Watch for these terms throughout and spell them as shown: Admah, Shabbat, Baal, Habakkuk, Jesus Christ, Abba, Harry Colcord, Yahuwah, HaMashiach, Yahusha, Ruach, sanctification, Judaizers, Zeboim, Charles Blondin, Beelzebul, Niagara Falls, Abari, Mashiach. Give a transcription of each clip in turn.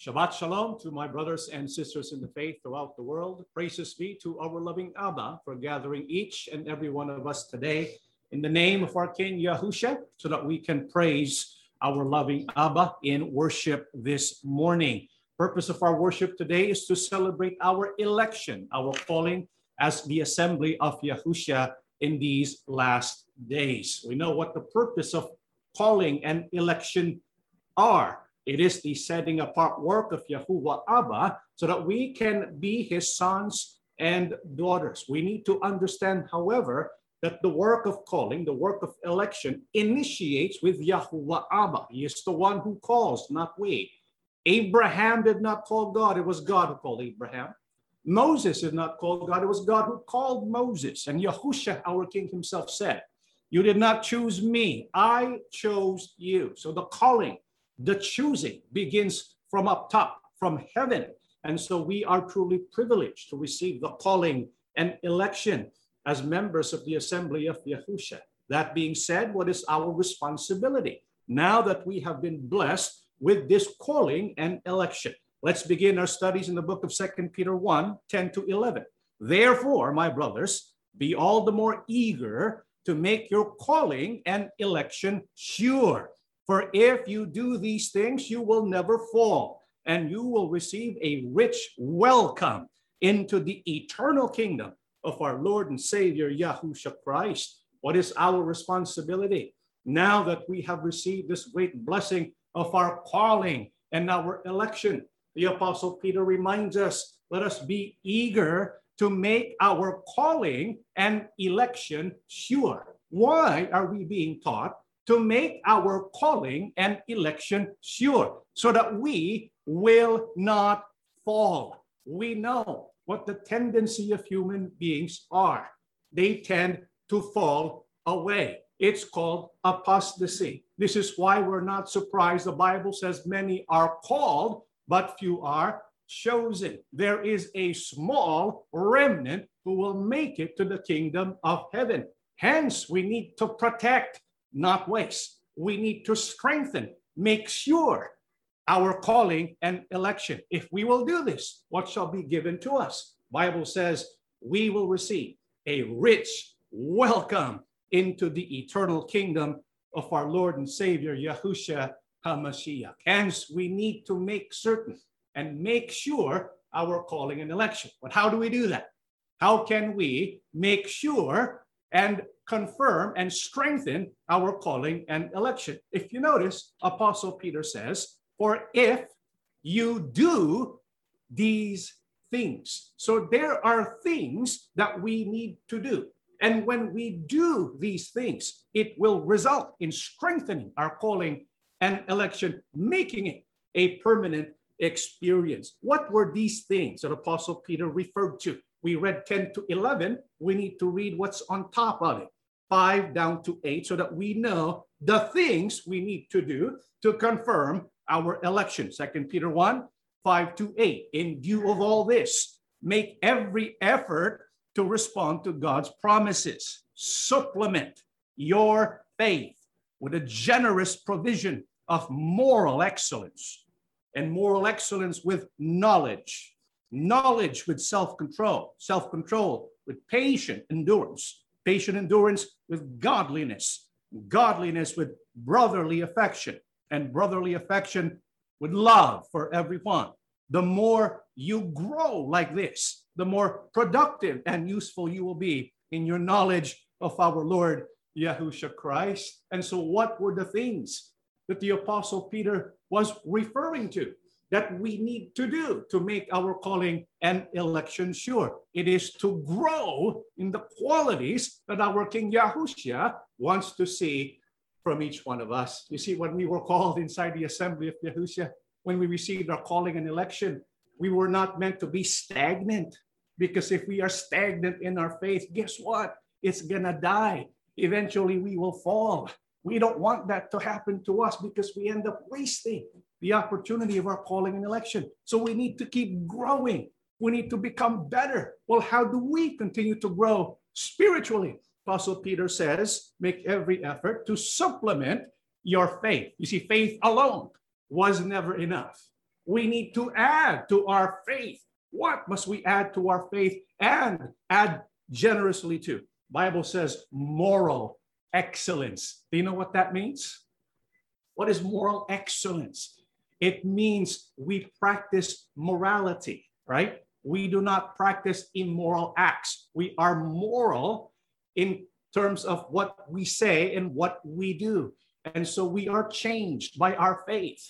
Shabbat shalom to my brothers and sisters in the faith throughout the world. Praises be to our loving Abba for gathering each and every one of us today in the name of our King Yahusha, so that we can praise our loving Abba in worship this morning. Purpose of our worship today is to celebrate our election, our calling as the assembly of Yahusha in these last days. We know what the purpose of calling and election are. It is the setting apart work of Yahuwah Abba so that we can be his sons and daughters. We need to understand, however, that the work of calling, the work of election, initiates with Yahuwah Abba. He is the one who calls, not we. Abraham did not call God. It was God who called Abraham. Moses did not call God. It was God who called Moses. And Yahusha, our King himself, said, "You did not choose me. I chose you." So the calling, the choosing begins from up top, from heaven. And so we are truly privileged to receive the calling and election as members of the assembly of Yahusha. That being said, what is our responsibility now that we have been blessed with this calling and election? Let's begin our studies in the book of 2 Peter 1, 10 to 11. "Therefore, my brothers, be all the more eager to make your calling and election sure. For if you do these things, you will never fall, and you will receive a rich welcome into the eternal kingdom of our Lord and Savior, Yahusha Christ." What is our responsibility now that we have received this great blessing of our calling and our election? The Apostle Peter reminds us, let us be eager to make our calling and election sure. Why are we being taught to make our calling and election sure, so that we will not fall? We know what the tendency of human beings are. They tend to fall away. It's called apostasy. This is why we're not surprised. The Bible says many are called, but few are chosen. There is a small remnant who will make it to the kingdom of heaven. Hence, we need to protect, not waste. We need to strengthen, make sure our calling and election. If we will do this, what shall be given to us? Bible says we will receive a rich welcome into the eternal kingdom of our Lord and Savior, Yahusha HaMashiach. Hence, we need to make certain and make sure our calling and election. But how do we do that? How can we make sure and confirm and strengthen our calling and election? If you notice, Apostle Peter says, "For if you do these things." So there are things that we need to do. And when we do these things, it will result in strengthening our calling and election, making it a permanent experience. What were these things that Apostle Peter referred to? We read 10 to 11. We need to read what's on top of it, 5 down to 8, so that we know the things we need to do to confirm our election. 2 Peter 1, 5 to 8. "In view of all this, make every effort to respond to God's promises. Supplement your faith with a generous provision of moral excellence, and moral excellence with knowledge, knowledge with self-control, self-control with patient endurance with godliness, godliness with brotherly affection, and brotherly affection with love for everyone. The more you grow like this, the more productive and useful you will be in your knowledge of our Lord, Yahusha Christ." And so what were the things that the Apostle Peter was referring to that we need to do to make our calling and election sure? It is to grow in the qualities that our King Yahusha wants to see from each one of us. You see, when we were called inside the assembly of Yahusha, when we received our calling and election, we were not meant to be stagnant, because if we are stagnant in our faith, guess what? It's gonna die. Eventually we will fall. We don't want that to happen to us, because we end up wasting the opportunity of our calling and election. So we need to keep growing. We need to become better. Well, how do we continue to grow spiritually? Apostle Peter says, make every effort to supplement your faith. You see, faith alone was never enough. we need to add to our faith. What must we add to our faith and add generously to? Bible says moral excellence. Do you know what that means? What is moral excellence? It means we practice morality, right? We do not practice immoral acts. We are moral in terms of what we say and what we do. And so we are changed by our faith.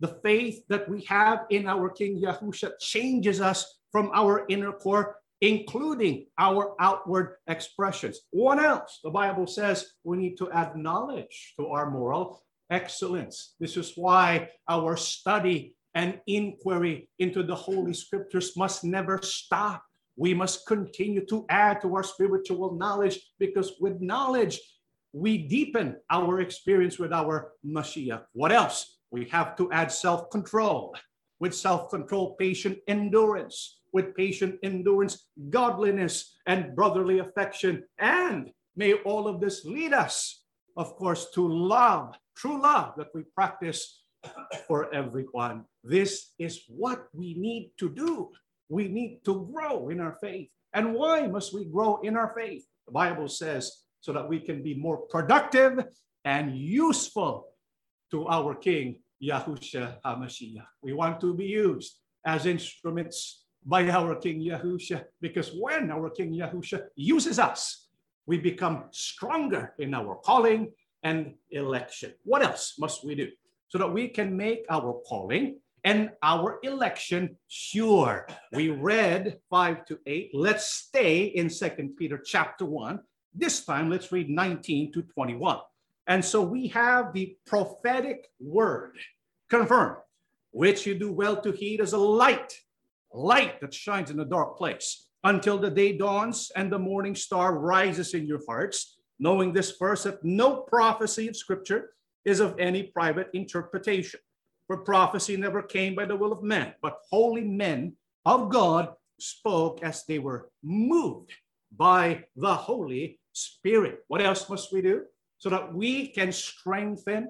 The faith that we have in our King Yahusha changes us from our inner core, including our outward expressions. What else? The Bible says we need to add knowledge to our moral excellence. This is why our study and inquiry into the Holy Scriptures must never stop. We must continue to add to our spiritual knowledge, because with knowledge, we deepen our experience with our Mashiach. What else? We have to add self-control. With self-control, patient endurance. With patient endurance, godliness and brotherly affection. And may all of this lead us, of course, to love, true love that we practice for everyone. This is what we need to do. We need to grow in our faith. And why must we grow in our faith? The Bible says so that we can be more productive and useful to our King, Yahusha HaMashiach. We want to be used as instruments by our King Yahusha, because when our King Yahusha uses us, we become stronger in our calling and election. What else must we do so that we can make our calling and our election sure? We read 5 to 8. Let's stay in 2 Peter chapter 1. This time, let's read 19 to 21. And so we have the prophetic word confirmed, which you do well to heed as a light that shines in a dark place, until the day dawns and the morning star rises in your hearts, knowing this first, that no prophecy of Scripture is of any private interpretation. For prophecy never came by the will of man, but holy men of God spoke as they were moved by the Holy Spirit. What else must we do? So that we can strengthen,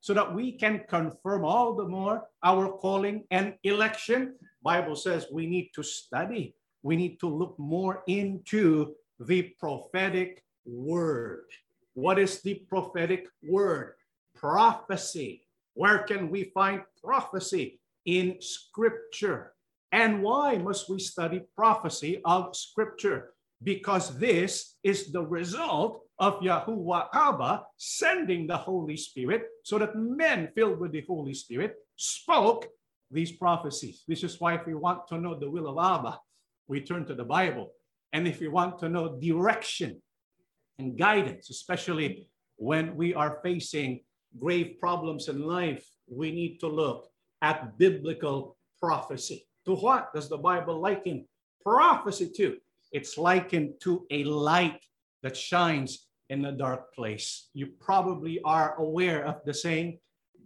so that we can confirm all the more our calling and election. Bible says we need to study. We need to look more into the prophetic word. What is the prophetic word? Prophecy. Where can we find prophecy? In Scripture. And why must we study prophecy of Scripture? Because this is the result of Yahuwah Abba sending the Holy Spirit, so that men filled with the Holy Spirit spoke these prophecies. This is why if we want to know the will of Abba, we turn to the Bible. And if we want to know direction and guidance, especially when we are facing grave problems in life, we need to look at biblical prophecy. To what does the Bible liken prophecy to? It's likened to a light that shines in a dark place. You probably are aware of the saying,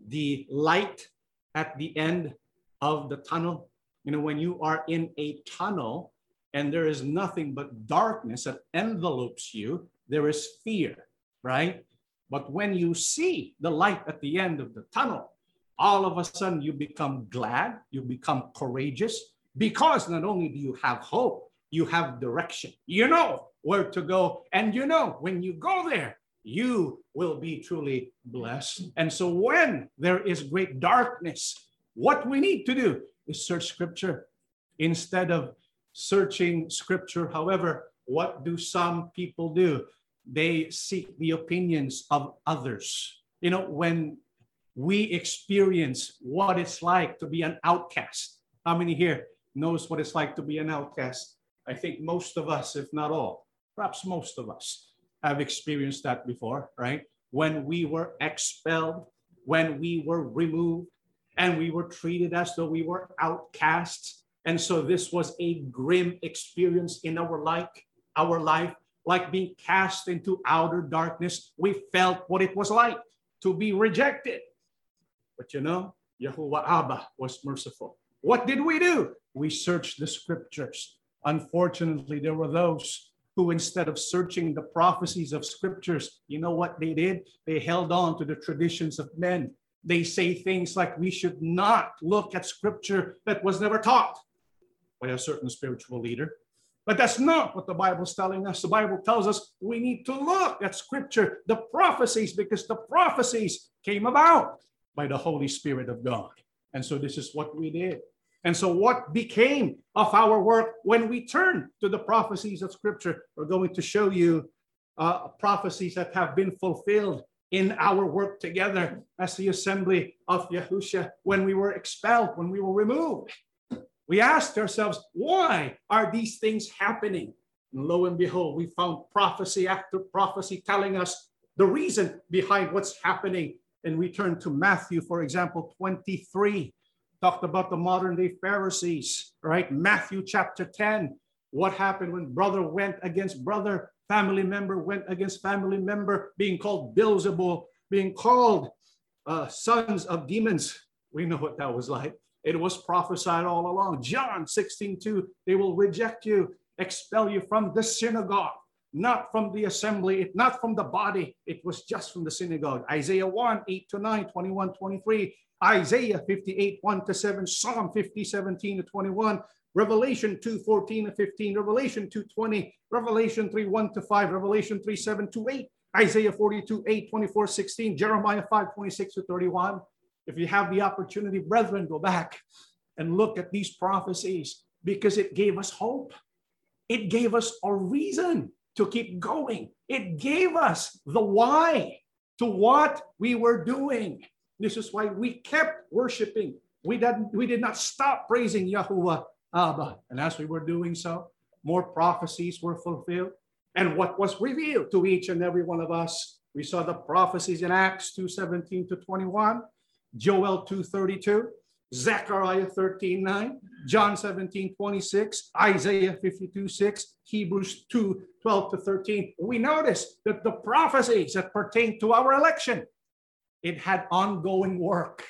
the light at the end of the tunnel. You know, when you are in a tunnel and there is nothing but darkness that envelopes you, there is fear, right? But when you see the light at the end of the tunnel, all of a sudden you become glad, you become courageous, because not only do you have hope, you have direction. You know where to go, and you know when you go there, you will be truly blessed. And so when there is great darkness, what we need to do is search Scripture. Instead of searching Scripture, however, what do some people do? They seek the opinions of others. You know, when we experience what it's like to be an outcast. How many here knows what it's like to be an outcast? I think most of us, if not all, perhaps most of us have experienced that before, right? When we were expelled, when we were removed, and we were treated as though we were outcasts. And so this was a grim experience in our life. Like being cast into outer darkness, we felt what it was like to be rejected. But you know, Yahuwah Abba was merciful. What did we do? We searched the Scriptures. Unfortunately, there were those who, instead of searching the prophecies of Scriptures, you know what they did? They held on to the traditions of men. They say things like we should not look at scripture that was never taught by a certain spiritual leader. But that's not what the Bible is telling us. The Bible tells us we need to look at scripture, the prophecies, because the prophecies came about by the Holy Spirit of God. And so this is what we did. And so what became of our work when we turn to the prophecies of scripture? We're going to show you prophecies that have been fulfilled in our work together as the assembly of Yahusha when we were expelled, when we were removed. We asked ourselves, why are these things happening? And lo and behold, we found prophecy after prophecy telling us the reason behind what's happening. And we turn to Matthew, for example, 23, talked about the modern day Pharisees, right? Matthew chapter 10, what happened when brother went against brother, family member went against family member, being called Beelzebul, being called sons of demons. We know what that was like. It was prophesied all along. John 16:2, they will reject you, expel you from the synagogue, not from the assembly, not from the body. It was just from the synagogue. Isaiah 1, 8 to 9, 21, 23. Isaiah 58, 1 to 7. Psalm 50, 17 to 21. Revelation 2, 14 to 15. Revelation 2, 20. Revelation 3, 1 to 5. Revelation 3, 7 to 8. Isaiah 42, 8, 24, 16. Jeremiah 5, 26 to 31. If you have the opportunity, brethren, go back and look at these prophecies because it gave us hope. It gave us a reason to keep going. It gave us the why to what we were doing. This is why we kept worshiping. We did not stop praising Yahuwah, Abba. And as we were doing so, more prophecies were fulfilled. And what was revealed to each and every one of us, we saw the prophecies in Acts 2:17 to 21. Joel 2:32, Zechariah 13:9, John 17:26, Isaiah 52:6, Hebrews 2:12 to 13. We notice that the prophecies that pertain to our election, it had ongoing work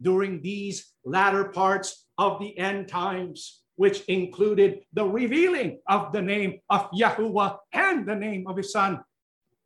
during these latter parts of the end times, which included the revealing of the name of Yahuwah and the name of his son,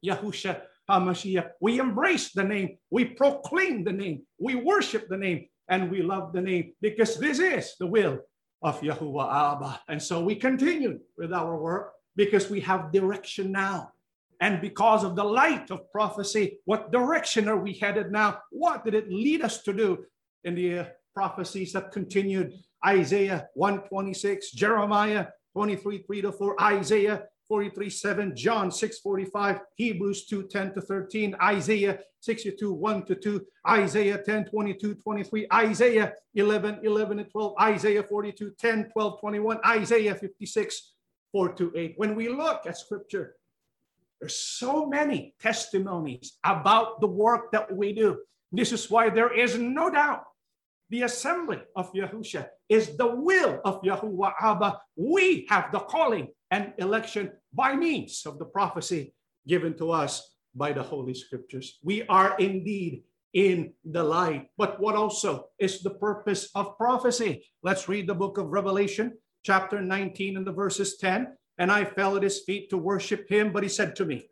Yahusha. HaMashiach. We embrace the name, we proclaim the name, we worship the name, and we love the name because this is the will of Yahuwah Abba. And so we continued with our work because we have direction now. And because of the light of prophecy, what direction are we headed now? What did it lead us to do in the prophecies that continued? Isaiah 1:26, Jeremiah 23:3-4, Isaiah 43:7, John 6:45, Hebrews 2:10 to 13, Isaiah 62:1 to 2, Isaiah 10:22-23, Isaiah 11:11 and 12, Isaiah 42:10, 12, 21, Isaiah 56:4 to 8. When we look at scripture, there's so many testimonies about the work that we do. This is why there is no doubt the assembly of Yahusha is the will of Yahuwah Abba. We have the calling and election by means of the prophecy given to us by the Holy Scriptures. We are indeed in the light. But what also is the purpose of prophecy? Let's read the book of Revelation, chapter 19 and the verses 10. And I fell at his feet to worship him, but he said to me,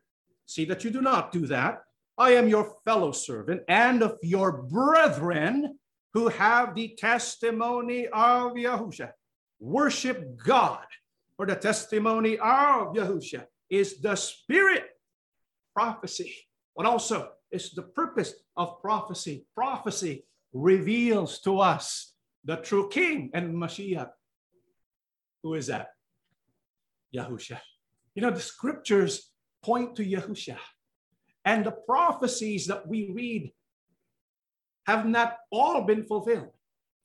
see that you do not do that. I am your fellow servant and of your brethren who have the testimony of Yahusha. Worship God. For the testimony of Yahusha is the spirit prophecy. What also is the purpose of prophecy? Prophecy reveals to us the true King and Mashiach. Who is that? Yahusha. You know, the scriptures point to Yahusha. And the prophecies that we read have not all been fulfilled.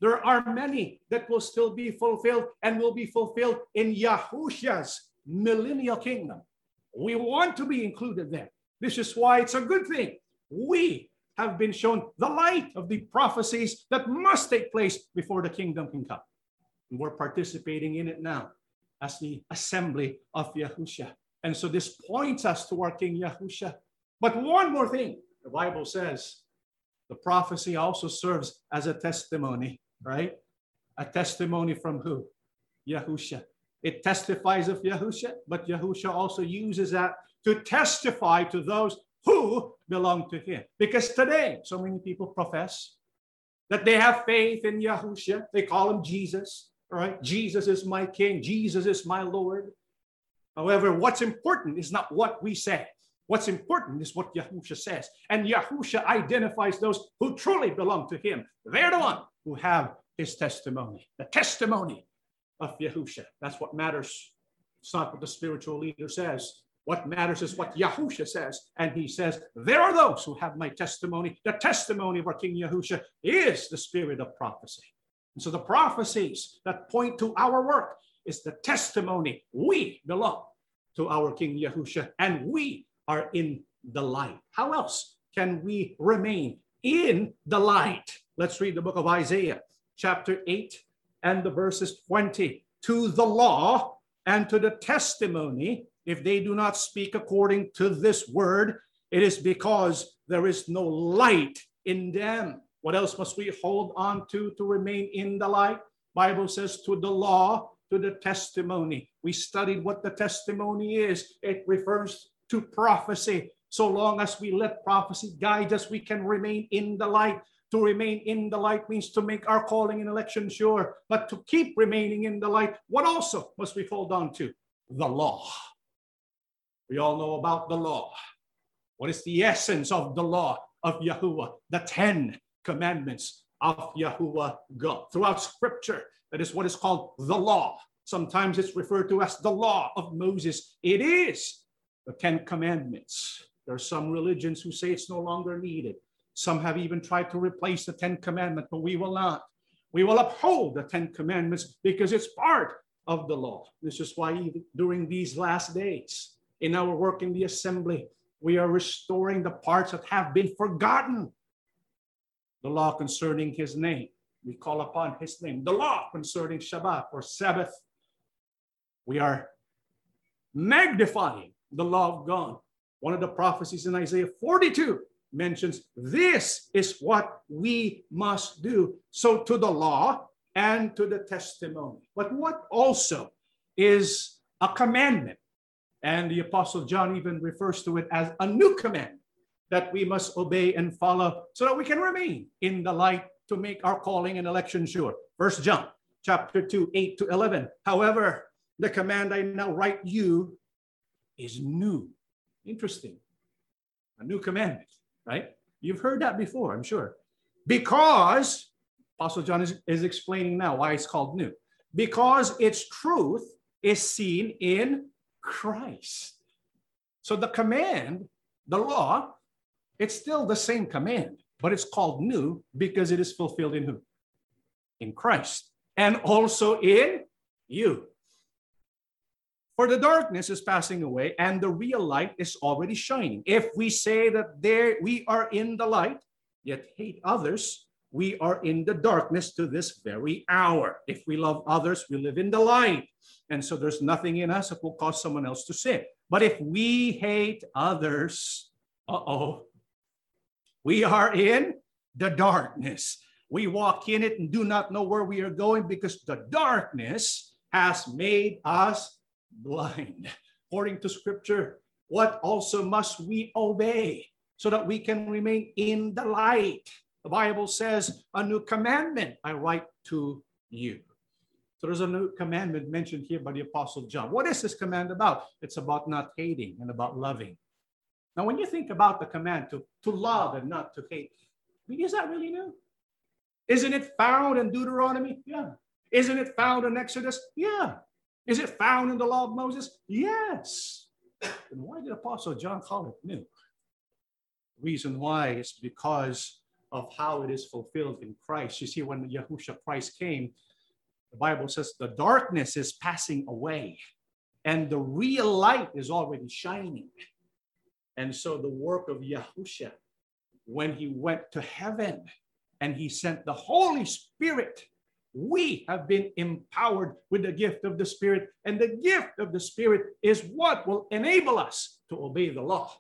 There are many that will still be fulfilled and will be fulfilled in Yahusha's millennial kingdom. We want to be included there. This is why it's a good thing. We have been shown the light of the prophecies that must take place before the kingdom can come. And we're participating in it now as the assembly of Yahusha. And so this points us to our King Yahusha. But one more thing, the Bible says, the prophecy also serves as a testimony. Right? A testimony from who? Yahusha. It testifies of Yahusha, but Yahusha also uses that to testify to those who belong to him. Because today, so many people profess that they have faith in Yahusha. They call him Jesus, right? Jesus is my king. Jesus is my Lord. However, what's important is not what we say. What's important is what Yahusha says. And Yahusha identifies those who truly belong to him. They're the one who have his testimony, the testimony of Yahusha. That's what matters. It's not what the spiritual leader says. What matters is what Yahusha says. And he says, there are those who have my testimony. The testimony of our King Yahusha is the spirit of prophecy. And so the prophecies that point to our work is the testimony. We belong to our King Yahusha, and we are in the light. How else can we remain in the light? Let's read the book of Isaiah, chapter 8, and the verses 20. To the law and to the testimony, if they do not speak according to this word, it is because there is no light in them. What else must we hold on to remain in the light? Bible says to the law, to the testimony. We studied what the testimony is. It refers to prophecy. So long as we let prophecy guide us, we can remain in the light. To remain in the light means to make our calling and election sure. But to keep remaining in the light, what also must we hold on to? The law. We all know about the law. What is the essence of the law of Yahuwah? The 10 commandments of Yahuwah God. Throughout scripture, that is what is called the law. Sometimes it's referred to as the law of Moses. It is the 10 commandments. There are some religions who say it's no longer needed. Some have even tried to replace the 10 commandments, but we will not. We will uphold the 10 commandments because it's part of the law. This is why even during these last days, in our work in the assembly, we are restoring the parts that have been forgotten. The law concerning his name. We call upon his name. The law concerning Shabbat or Sabbath. We are magnifying the law of God. One of the prophecies in Isaiah 42 mentions this is what we must do. So to the law and to the testimony. But what also is a commandment? And the Apostle John even refers to it as a new commandment that we must obey and follow so that we can remain in the light to make our calling and election sure. 1 John chapter 2, 8 to 11. However, the command I now write you is new. Interesting. A new commandment, right? You've heard that before, I'm sure. Because, Apostle John is explaining now why it's called new. Because its truth is seen in Christ. So the command, the law, it's still the same command, but it's called new because it is fulfilled in who? In Christ. And also in you. For the darkness is passing away and the real light is already shining. If we say that we are in the light, yet hate others, we are in the darkness to this very hour. If we love others, we live in the light. And so there's nothing in us that will cause someone else to sin. But if we hate others, we are in the darkness. We walk in it and do not know where we are going because the darkness has made us blind. According to scripture, what also must we obey so that we can remain in the light? The Bible says, a new commandment I write to you. So there's a new commandment mentioned here by the Apostle John. What is this command about? It's about not hating and about loving. Now, when you think about the command to love and not to hate, is that really new? Isn't it found in Deuteronomy? Yeah. Isn't it found in Exodus? Yeah. Is it found in the law of Moses? Yes. Then why did Apostle John call it new? The reason why is because of how it is fulfilled in Christ. You see, when Yahusha Christ came, the Bible says the darkness is passing away and the real light is already shining. And so the work of Yahusha, when he went to heaven and he sent the Holy Spirit, we have been empowered with the gift of the Spirit, and the gift of the Spirit is what will enable us to obey the law,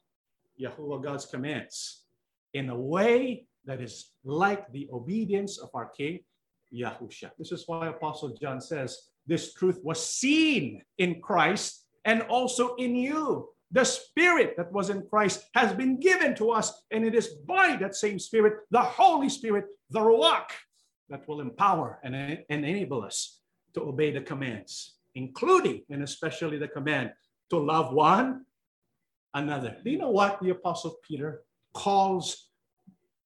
Yahuwah God's commands, in a way that is like the obedience of our King, Yahusha. This is why Apostle John says, this truth was seen in Christ and also in you, The Spirit that was in Christ has been given to us, and it is by that same Spirit, the Holy Spirit, the Ruach, that will empower and enable us to obey the commands, including and especially the command to love one another. Do you know what the Apostle Peter calls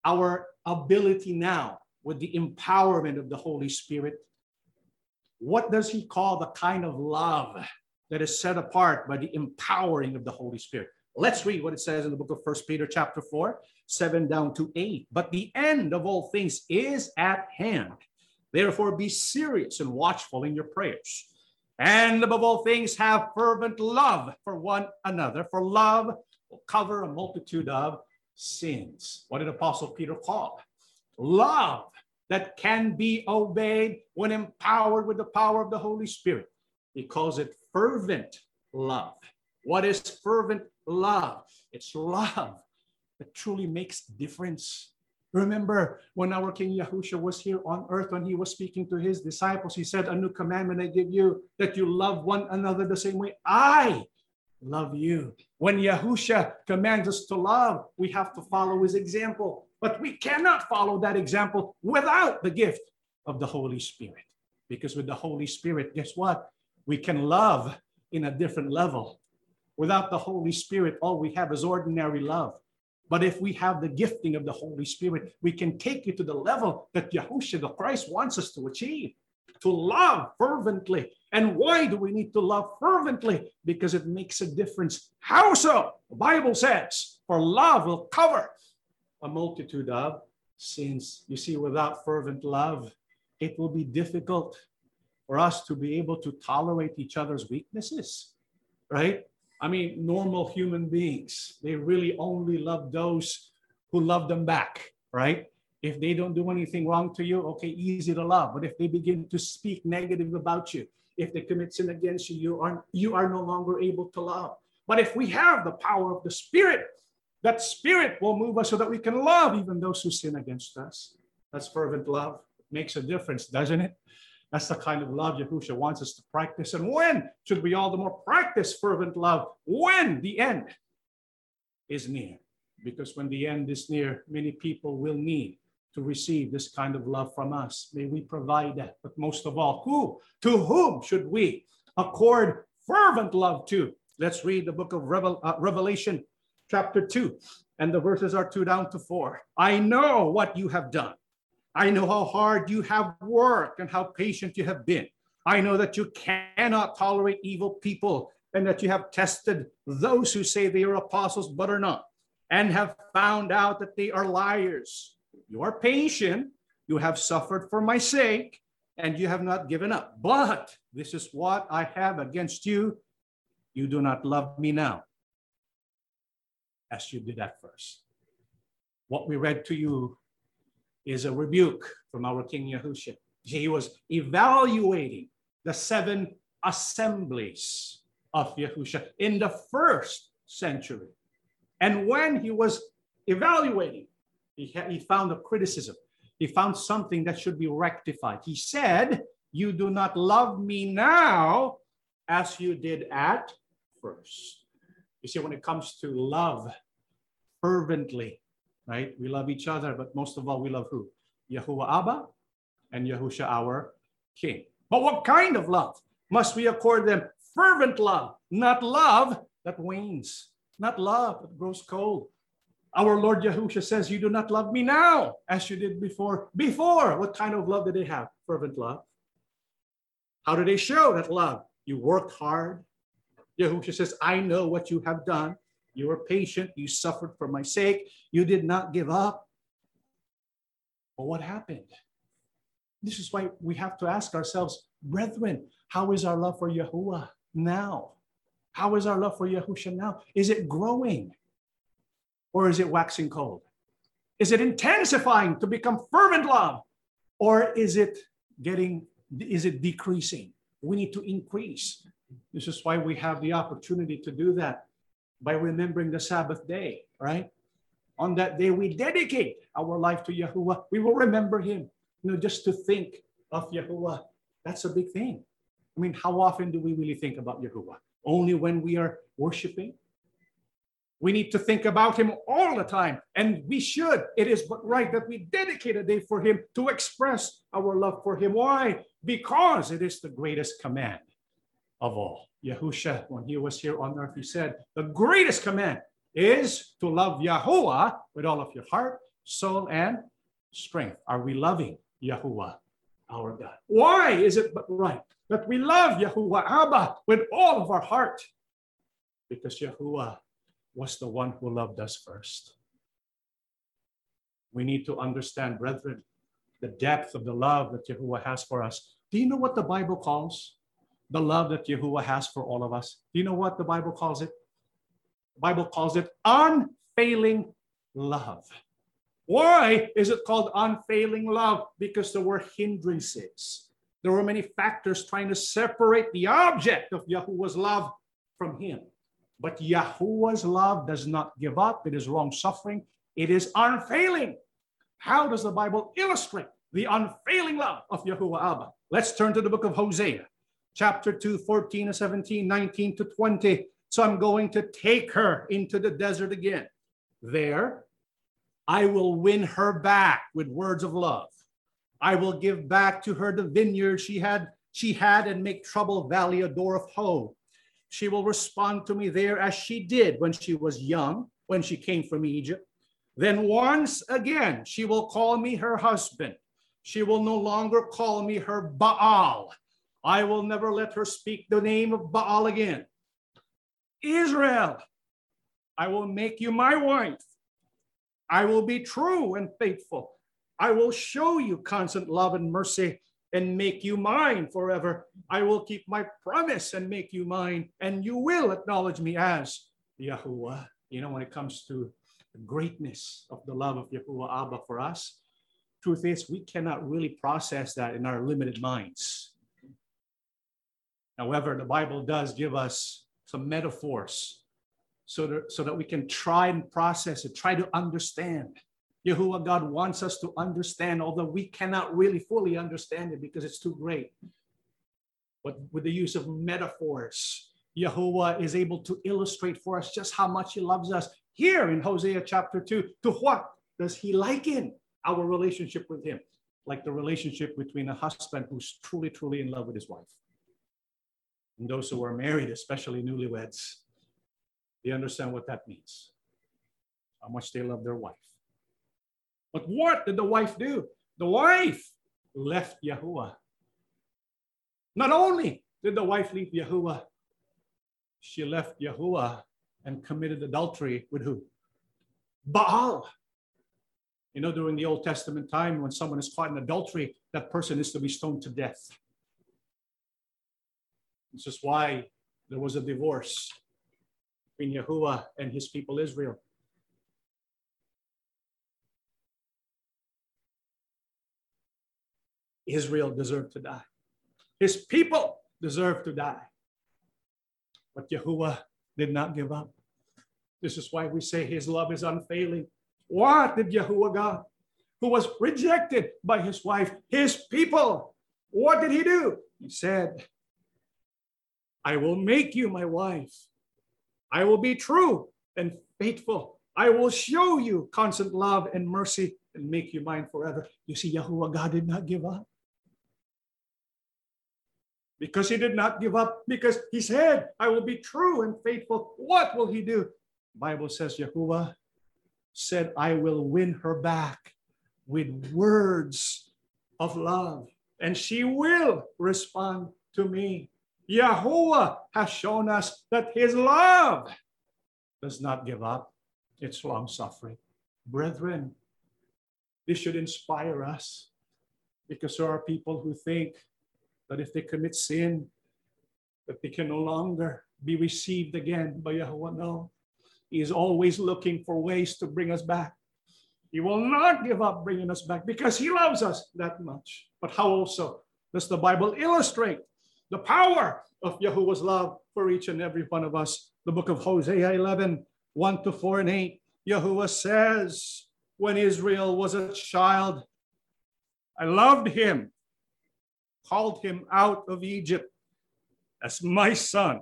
our ability now with the empowerment of the Holy Spirit? What does he call the kind of love that is set apart by the empowering of the Holy Spirit? Let's read what it says in the book of 1 Peter chapter 4, 7 down to 8. But the end of all things is at hand. Therefore, be serious and watchful in your prayers. And above all things, have fervent love for one another, for love will cover a multitude of sins. What did Apostle Peter call? Love that can be obeyed when empowered with the power of the Holy Spirit. He calls it fervent love. What is fervent love? It's love that truly makes a difference. Remember when our King Yahusha was here on earth, when he was speaking to his disciples, he said, a new commandment I give you, that you love one another the same way I love you. When Yahusha commands us to love, we have to follow his example. But we cannot follow that example without the gift of the Holy Spirit. Because with the Holy Spirit, guess what? We can love in a different level. Without the Holy Spirit, all we have is ordinary love. But if we have the gifting of the Holy Spirit, we can take it to the level that Yahushua the Christ wants us to achieve, to love fervently. And why do we need to love fervently? Because it makes a difference. How so? The Bible says, for love will cover a multitude of sins. You see, without fervent love, it will be difficult for us to be able to tolerate each other's weaknesses, right? I mean, normal human beings, they really only love those who love them back, right? If they don't do anything wrong to you, okay, easy to love. But if they begin to speak negative about you, if they commit sin against you, you are no longer able to love. But if we have the power of the Spirit, that Spirit will move us so that we can love even those who sin against us. That's fervent love. It makes a difference, doesn't it? That's the kind of love Yahusha wants us to practice. And when should we all the more practice fervent love? When the end is near. Because when the end is near, many people will need to receive this kind of love from us. May we provide that. But most of all, to whom should we accord fervent love to? Let's read the book of Revelation chapter 2. And the verses are 2 down to 4. I know what you have done. I know how hard you have worked and how patient you have been. I know that you cannot tolerate evil people and that you have tested those who say they are apostles but are not, and have found out that they are liars. You are patient, you have suffered for my sake, and you have not given up. But this is what I have against you. You do not love me now as you did at first. What we read to you is a rebuke from our King Yahushua. He was evaluating the seven assemblies of Yahushua in the first century. And when he was evaluating, he found a criticism. He found something that should be rectified. He said, you do not love me now as you did at first. You see, when it comes to love fervently, right? We love each other, but most of all, we love who? Yahuwah Abba and Yahusha, our King. But what kind of love must we accord them? Fervent love, not love that wanes, not love that grows cold. Our Lord Yahusha says, you do not love me now as you did before. Before, what kind of love did they have? Fervent love. How do they show that love? You worked hard. Yahusha says, I know what you have done. You were patient. You suffered for my sake. You did not give up. But what happened? This is why we have to ask ourselves, brethren, how is our love for Yahuwah now? How is our love for Yahusha now? Is it growing? Or is it waxing cold? Is it intensifying to become fervent love? Or is it decreasing? We need to increase. This is why we have the opportunity to do that, by remembering the Sabbath day, right? On that day, we dedicate our life to Yahuwah. We will remember him. You know, just to think of Yahuwah, that's a big thing. I mean, how often do we really think about Yahuwah? Only when we are worshiping, We need to think about him all the time, and we should. It is but right that we dedicate a day for him to express our love for him. Why? Because it is the greatest command of all. Yahusha, when he was here on earth, he said, the greatest command is to love Yahuwah with all of your heart, soul, and strength. Are we loving Yahuwah, our God? Why is it but right that we love Yahuwah, Abba, with all of our heart? Because Yahuwah was the one who loved us first. We need to understand, brethren, the depth of the love that Yahuwah has for us. Do you know what the Bible calls the love that Yahuwah has for all of us? Do you know what the Bible calls it? The Bible calls it unfailing love. Why is it called unfailing love? Because there were hindrances. There were many factors trying to separate the object of Yahuwah's love from him. But Yahuwah's love does not give up. It is long-suffering. It is unfailing. How does the Bible illustrate the unfailing love of Yahuwah Abba? Let's turn to the book of Hosea, chapter 2, 14 to 17, 19 to 20. So I'm going to take her into the desert again. There, I will win her back with words of love. I will give back to her the vineyard she had and make Trouble Valley a door of hope. She will respond to me there as she did when she was young, when she came from Egypt. Then once again, she will call me her husband. She will no longer call me her Baal. I will never let her speak the name of Baal again. Israel, I will make you my wife. I will be true and faithful. I will show you constant love and mercy and make you mine forever. I will keep my promise and make you mine, and you will acknowledge me as Yahuwah. You know, when it comes to the greatness of the love of Yahuwah Abba for us, truth is, we cannot really process that in our limited minds. However, the Bible does give us some metaphors so that we can try and process it, try to understand. Yahuwah God wants us to understand, although we cannot really fully understand it because it's too great. But with the use of metaphors, Yahuwah is able to illustrate for us just how much he loves us. Here in Hosea chapter 2, to what does he liken our relationship with him? Like the relationship between a husband who's truly, truly in love with his wife. And those who are married, especially newlyweds, they understand what that means, how much they love their wife. But what did the wife do? The wife left Yahuwah. Not only did the wife leave Yahuwah, she left Yahuwah and committed adultery with who? Baal. You know, during the Old Testament time, when someone is caught in adultery, that person is to be stoned to death. This is why there was a divorce between Yahuwah and his people Israel. Israel deserved to die. His people deserved to die. But Yahuwah did not give up. This is why we say his love is unfailing. What did Yahuwah God, who was rejected by his wife, his people, what did he do? He said, I will make you my wife. I will be true and faithful. I will show you constant love and mercy and make you mine forever. You see, Yahuwah God did not give up. Because he did not give up, because he said, I will be true and faithful. What will he do? The Bible says Yahuwah said, I will win her back with words of love, and she will respond to me. Yahuwah has shown us that his love does not give up. It's long-suffering. Brethren, this should inspire us, because there are people who think that if they commit sin, that they can no longer be received again by Yahuwah. No, he is always looking for ways to bring us back. He will not give up bringing us back because he loves us that much. But how also does the Bible illustrate the power of Yahuwah's love for each and every one of us? The book of Hosea 11, 1 to 4 and 8, Yahuwah says, when Israel was a child, I loved him, called him out of Egypt as my son.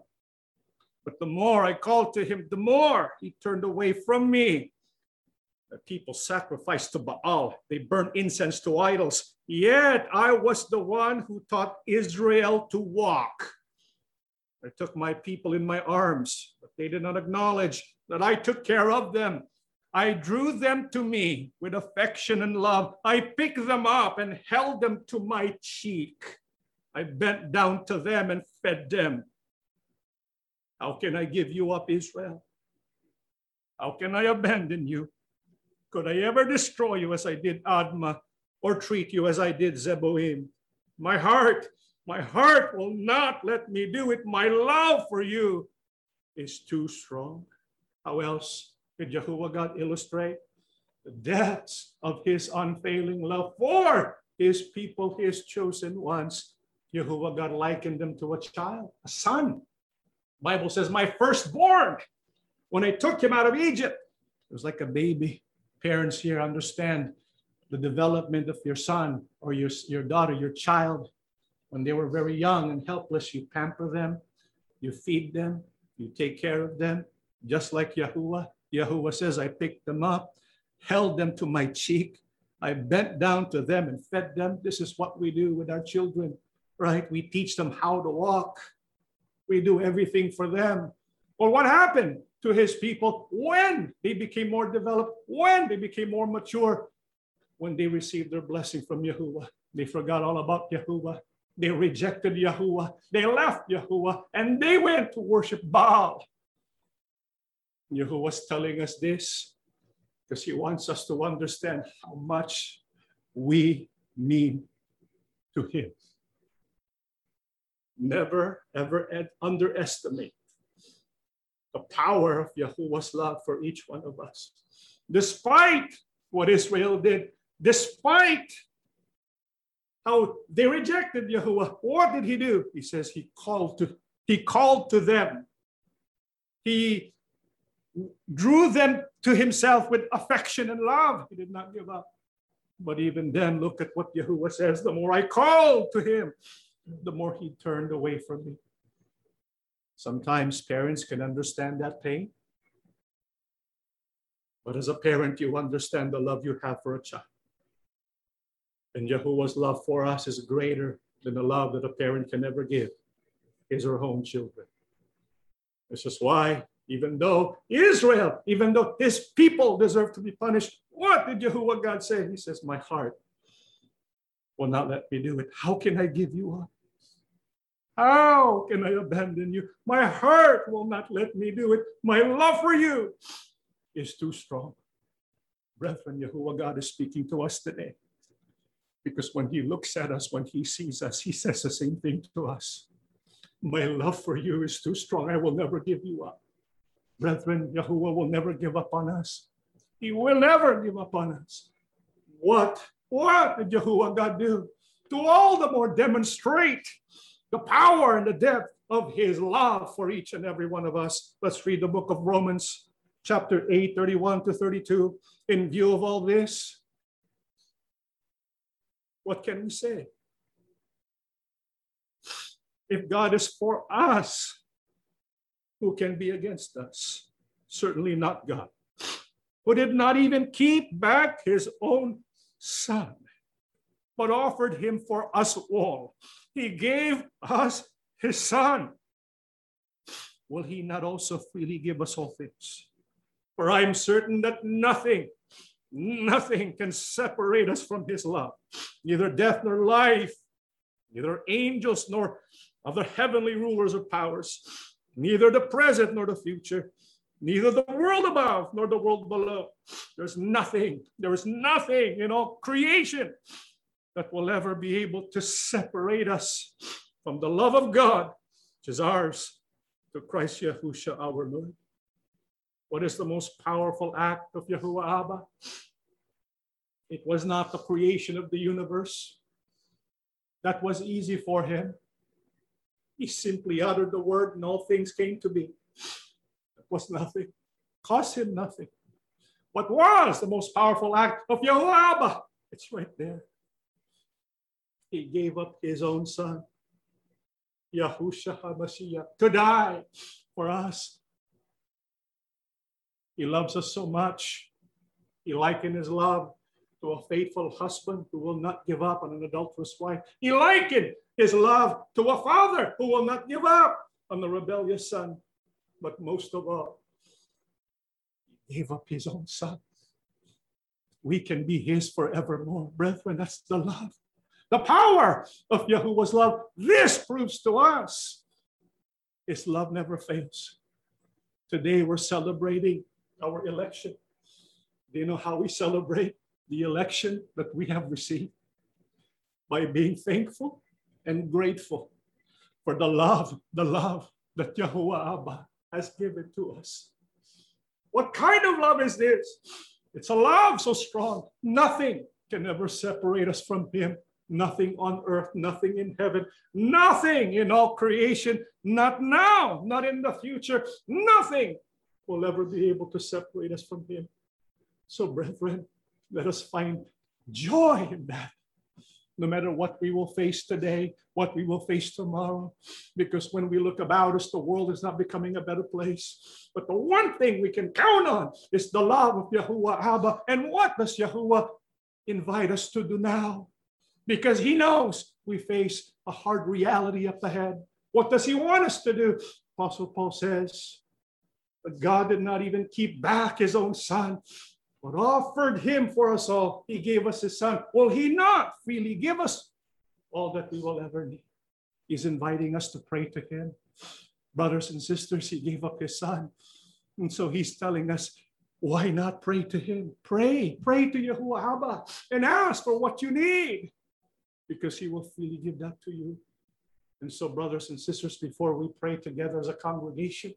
But the more I called to him, the more he turned away from me. The people sacrificed to Baal. They burned incense to idols. Yet I was the one who taught Israel to walk. I took my people in my arms, but they did not acknowledge that I took care of them. I drew them to me with affection and love. I picked them up and held them to my cheek. I bent down to them and fed them. How can I give you up, Israel? How can I abandon you? Could I ever destroy you as I did Admah, or treat you as I did Zeboim? My heart will not let me do it. My love for you is too strong. How else could Yahuwah God illustrate the depths of his unfailing love for his people, his chosen ones? Yahuwah God likened them to a child, a son. The Bible says, my firstborn, when I took him out of Egypt, it was like a baby. Parents here, understand the development of your son or your daughter, your child. When they were very young and helpless, you pamper them, you feed them, you take care of them, just like Yahuwah. Yahuwah says, I picked them up, held them to my cheek. I bent down to them and fed them. This is what we do with our children, right? We teach them how to walk. We do everything for them. Well, what happened to his people when they became more developed, when they became more mature? When they received their blessing from Yahuwah, they forgot all about Yahuwah. They rejected Yahuwah. They left Yahuwah and they went to worship Baal. Yahuwah's telling us this because he wants us to understand how much we mean to him. Never, ever underestimate the power of Yahuwah's love for each one of us. Despite what Israel did, despite how they rejected Yahuwah, what did he do? He says he called to them. He drew them to himself with affection and love. He did not give up. But even then, look at what Yahuwah says. The more I called to him, the more he turned away from me. Sometimes parents can understand that pain. But as a parent, you understand the love you have for a child. And Yahuwah's love for us is greater than the love that a parent can ever give his or her own children. This is why, even though his people deserve to be punished, what did Yahuwah God say? He says, my heart will not let me do it. How can I give you up? How can I abandon you? My heart will not let me do it. My love for you is too strong. Brethren, Yahuwah God is speaking to us today. Because when he looks at us, when he sees us, he says the same thing to us. My love for you is too strong. I will never give you up. Brethren, Yahuwah will never give up on us. He will never give up on us. What did Yahuwah God do? To all the more demonstrate the power and the depth of his love for each and every one of us. Let's read the book of Romans, chapter 8, 31 to 32. In view of all this, what can we say? If God is for us, who can be against us? Certainly not God, who did not even keep back his own son, but offered him for us all. He gave us his son. Will he not also freely give us all things? For I am certain that nothing can separate us from his love. Neither death nor life, neither angels nor other heavenly rulers or powers, neither the present nor the future, neither the world above nor the world below. There is nothing in all creation that will ever be able to separate us from the love of God, which is ours, to Christ Yahusha our Lord. What is the most powerful act of Yahuwah Abba? It was not the creation of the universe. That was easy for him. He simply uttered the word and all things came to be. It was nothing. Cost him nothing. What was the most powerful act of Yahuwah Abba? It's right there. He gave up his own son, Yahusha HaMashiach, to die for us. He loves us so much. He likened his love to a faithful husband who will not give up on an adulterous wife. He likened his love to a father who will not give up on the rebellious son. But most of all, he gave up his own son. We can be his forevermore. Brethren, that's the love. The power of Yahuwah's love. This proves to us his love never fails. Today we're celebrating our election. Do you know how we celebrate the election that we have received? By being thankful and grateful for the love that Yahuwah Abba has given to us. What kind of love is this? It's a love so strong. Nothing can ever separate us from him. Nothing on earth, nothing in heaven, nothing in all creation, not now, not in the future. Nothing will ever be able to separate us from him. So brethren, let us find joy in that. No matter what we will face today, what we will face tomorrow, because when we look about us, the world is not becoming a better place. But the one thing we can count on is the love of Yahuwah Abba. And what does Yahuwah invite us to do now? Because he knows we face a hard reality up ahead. What does he want us to do? Apostle Paul says, but God did not even keep back his own son, but offered him for us all. He gave us his son. Will he not freely give us all that we will ever need? He's inviting us to pray to him. Brothers and sisters, he gave up his son. And so he's telling us, why not pray to him? Pray to Yahuwah Abba and ask for what you need, because he will freely give that to you. And so, brothers and sisters, before we pray together as a congregation,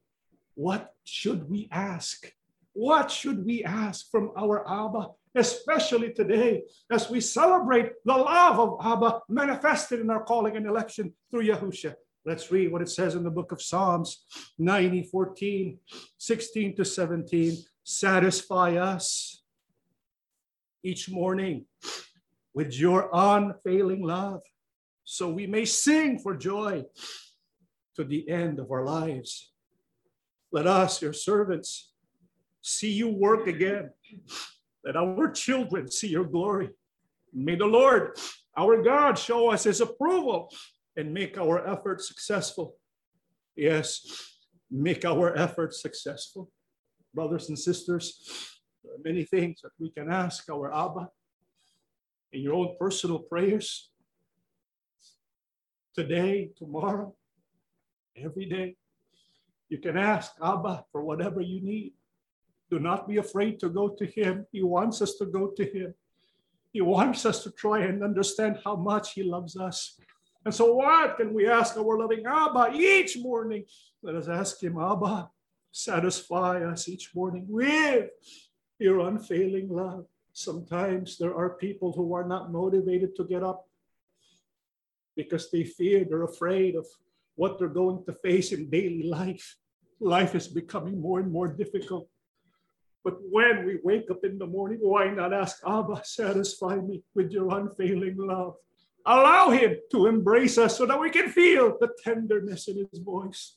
what should we ask? What should we ask from our Abba, especially today, as we celebrate the love of Abba manifested in our calling and election through Yahusha? Let's read what it says in the book of Psalms 90, 14, 16 to 17. Satisfy us each morning with your unfailing love, so we may sing for joy to the end of our lives. Let us, your servants, see you work again. Let our children see your glory. May the Lord, our God, show us his approval and make our efforts successful. Yes, make our efforts successful. Brothers and sisters, there are many things that we can ask our Abba in your own personal prayers, today, tomorrow, every day. You can ask Abba for whatever you need. Do not be afraid to go to him. He wants us to go to him. He wants us to try and understand how much he loves us. And so what can we ask our loving Abba each morning? Let us ask him, Abba, satisfy us each morning with your unfailing love. Sometimes there are people who are not motivated to get up because they fear, they're afraid of what they're going to face in daily life. Life is becoming more and more difficult. But when we wake up in the morning, why not ask, Abba, satisfy me with your unfailing love. Allow him to embrace us so that we can feel the tenderness in his voice,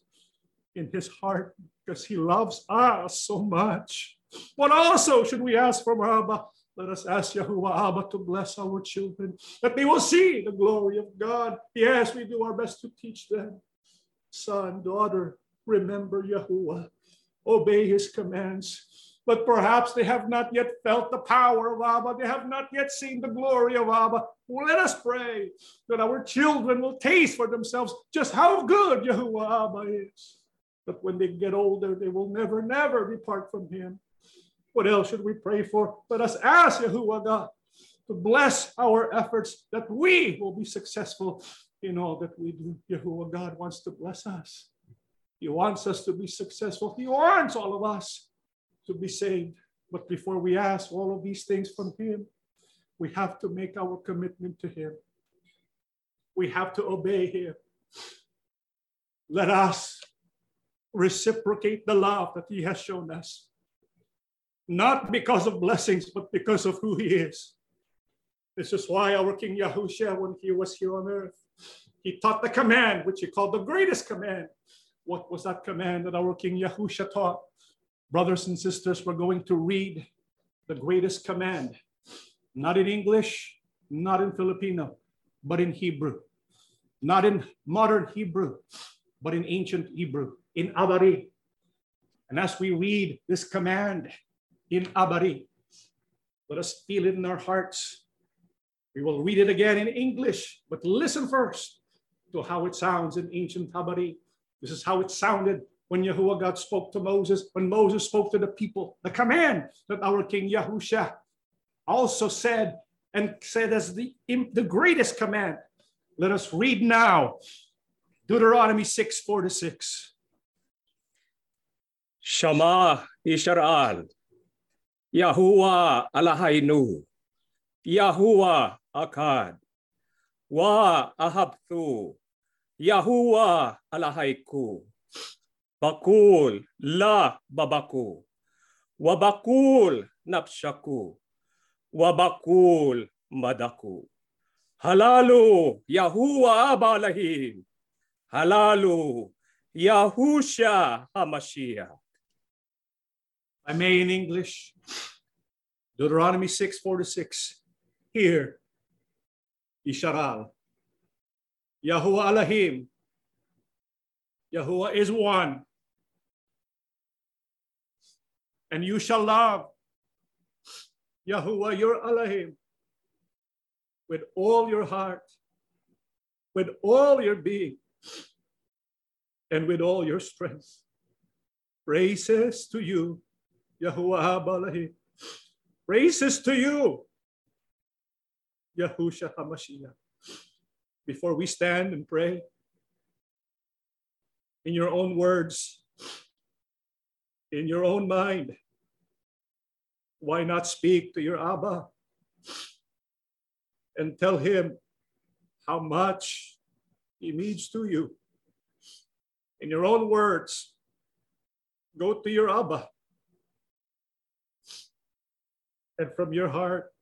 in his heart, because he loves us so much. What also should we ask from Abba? Let us ask Yahuwah Abba to bless our children, that they will see the glory of God. Yes, we do our best to teach them. Son, daughter, remember Yahuwah. Obey his commands. But perhaps they have not yet felt the power of Abba. They have not yet seen the glory of Abba. Let us pray that our children will taste for themselves just how good Yahuwah Abba is. But when they get older, they will never, never depart from him. What else should we pray for? Let us ask Yahuwah God to bless our efforts, that we will be successful in all that we do. Yahuwah God wants to bless us. He wants us to be successful. He wants all of us to be saved. But before we ask all of these things from him, we have to make our commitment to him. We have to obey him. Let us reciprocate the love that he has shown us. Not because of blessings, but because of who he is. This is why our King Yahusha, when he was here on earth, he taught the command, which he called the greatest command. What was that command that our King Yahusha taught? Brothers and sisters, we're going to read the greatest command, not in English, not in Filipino, but in Hebrew. Not in modern Hebrew, but in ancient Hebrew, in Abari. And as we read this command in Abari, let us feel it in our hearts. We will read it again in English, but listen first to how it sounds in ancient Abari. This is how it sounded when Yahuwah God spoke to Moses, when Moses spoke to the people. The command that our King Yahusha also said, and said as the greatest command. Let us read now Deuteronomy 6:4-6. Shama Israel, Yahuwah Alaheinu, Yahuwah Akad, Wa Ahabtu, Yahuwah Alaheiku, Bakul La Babaku, Wabakul Napshaku, Wabakul Madaku. Halalu Yahuwah Abba Lahim, Halalu Yahusha HaMashiach. I may in English, Deuteronomy 6:4-6. Here, Yisharal, Yahuwah Alahim. Yahuwah is one. And you shall love Yahuwah your Alahim with all your heart, with all your being, and with all your strength. Praises to you, Yahuwah Abba. Praises to you, Yahusha HaMashiach. Before we stand and pray, in your own words, in your own mind, why not speak to your Abba and tell him how much he means to you? In your own words, go to your Abba. And from your heart,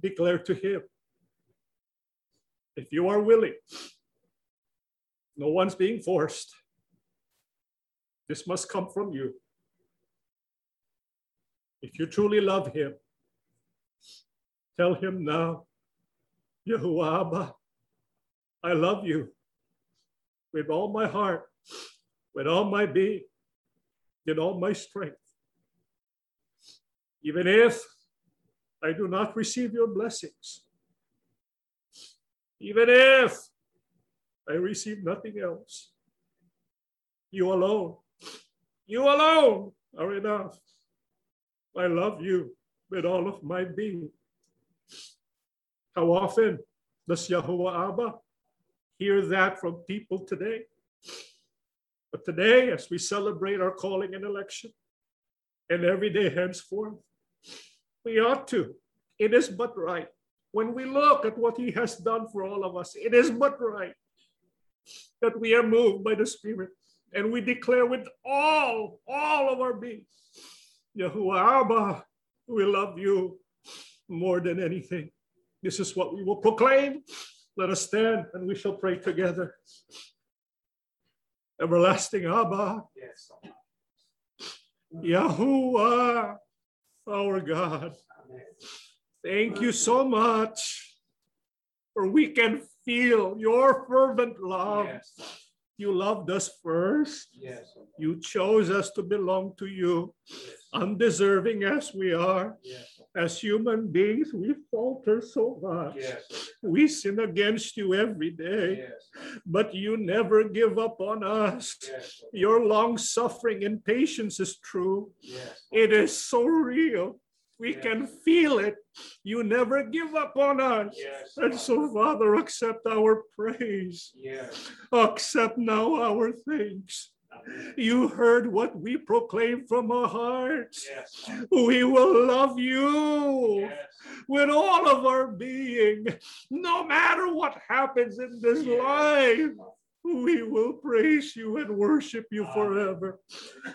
declare to him, if you are willing, no one's being forced. This must come from you. If you truly love him, tell him now, Yahuwah Abba, I love you with all my heart, with all my being, in all my strength. Even if I do not receive your blessings, even if I receive nothing else, you alone are enough. I love you with all of my being. How often does Yahuwah Abba hear that from people today? But today, as we celebrate our calling and election, and every day henceforth, we ought to. It is but right. When we look at what he has done for all of us, it is but right that we are moved by the Spirit, and we declare with all of our being, Yahuwah Abba, we love you more than anything. This is what we will proclaim. Let us stand and we shall pray together. Everlasting Abba, yes. Yahuwah, our God. Amen. Thank you so much, for we can feel your fervent love. Yes. You loved us first. Yes. You chose us to belong to you. Yes. Undeserving as we are. Yes. As human beings, we falter so much. Yes. We sin against you every day, yes. But you never give up on us. Yes. Your long suffering and patience is true. Yes. It is so real. We yes. can feel it. You never give up on us. Yes. And so, Father, accept our praise. Yes. Accept now our thanks. You heard what we proclaim from our hearts. Yes. We will love you yes. with all of our being, no matter what happens in this yes. life. We will praise you and worship you forever.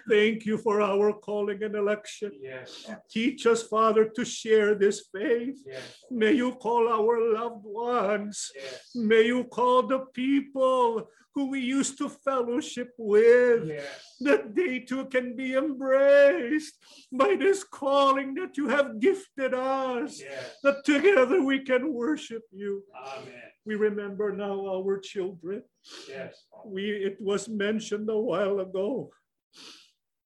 Thank you for our calling and election. Yes. Teach us, Father, to share this faith. Yes. May you call our loved ones. Yes. May you call the people who we used to fellowship with, yes, that they too can be embraced by this calling that you have gifted us, yes, that together we can worship you. Amen. We remember now our children. Yes. It was mentioned a while ago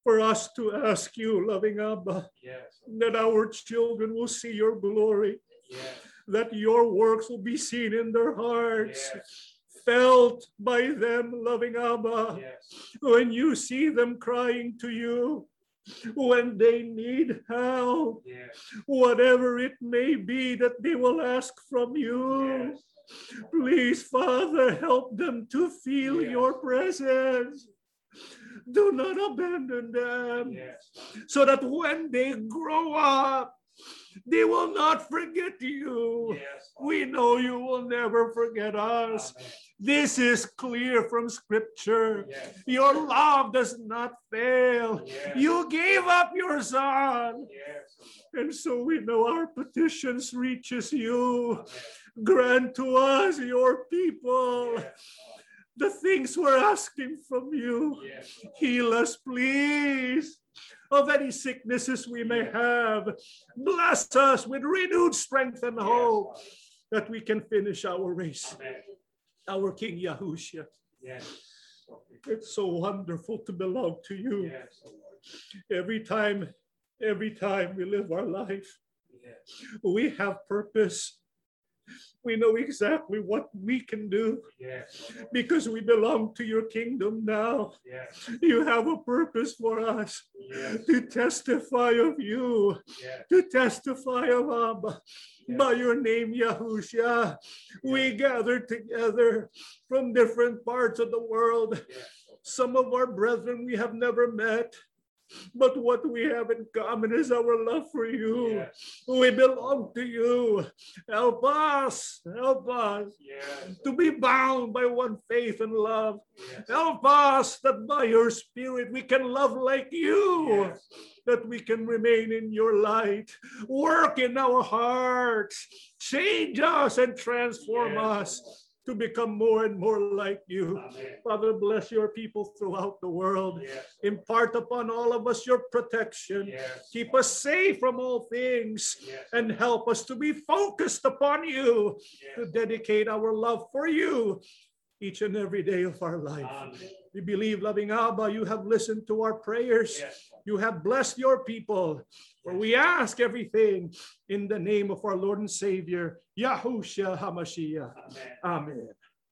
for us to ask you, loving Abba, yes, that our children will see your glory, yes, that your works will be seen in their hearts. Yes. Felt by them, loving Abba, yes, when you see them crying to you, when they need help, yes, whatever it may be that they will ask from you, yes, please, Father, help them to feel, yes, your presence. Do not abandon them, yes, so that when they grow up, they will not forget you. Yes. We know you will never forget us. Amen. This is clear from Scripture. Yes. Your love does not fail. Yes. You gave up your Son. Yes. And so we know our petitions reaches you. Amen. Grant to us, your people, yes, the things we're asking from you. Yes. Heal us, please, of any sicknesses we may have. Bless us with renewed strength and hope, yes, that we can finish our race. Amen. Our King Yahusha. Yes. It's so wonderful to belong to you. Yes. Every time we live our life, yes, we have purpose. We know exactly what we can do, yes, because we belong to your kingdom now. Yes. You have a purpose for us, yes, to testify of you, yes, to testify of Abba. Yes. By your name, Yahusha, yes, we gather together from different parts of the world. Yes. Some of our brethren we have never met. But what we have in common is our love for you. Yes. We belong to you. Help us, yes, to be bound by one faith and love. Yes. Help us that by your Spirit we can love like you, yes, that we can remain in your light. Work in our hearts. Change us and transform, yes, us to become more and more like you. Amen. Father, bless your people throughout the world. Yes. Impart upon all of us your protection. Yes. Keep us safe from all things, yes, and help us to be focused upon you, yes, to dedicate our love for you each and every day of our life. Amen. We believe, loving Abba, you have listened to our prayers. Yes. You have blessed your people. For we ask everything in the name of our Lord and Savior, Yahushua HaMashiach. Amen. Amen.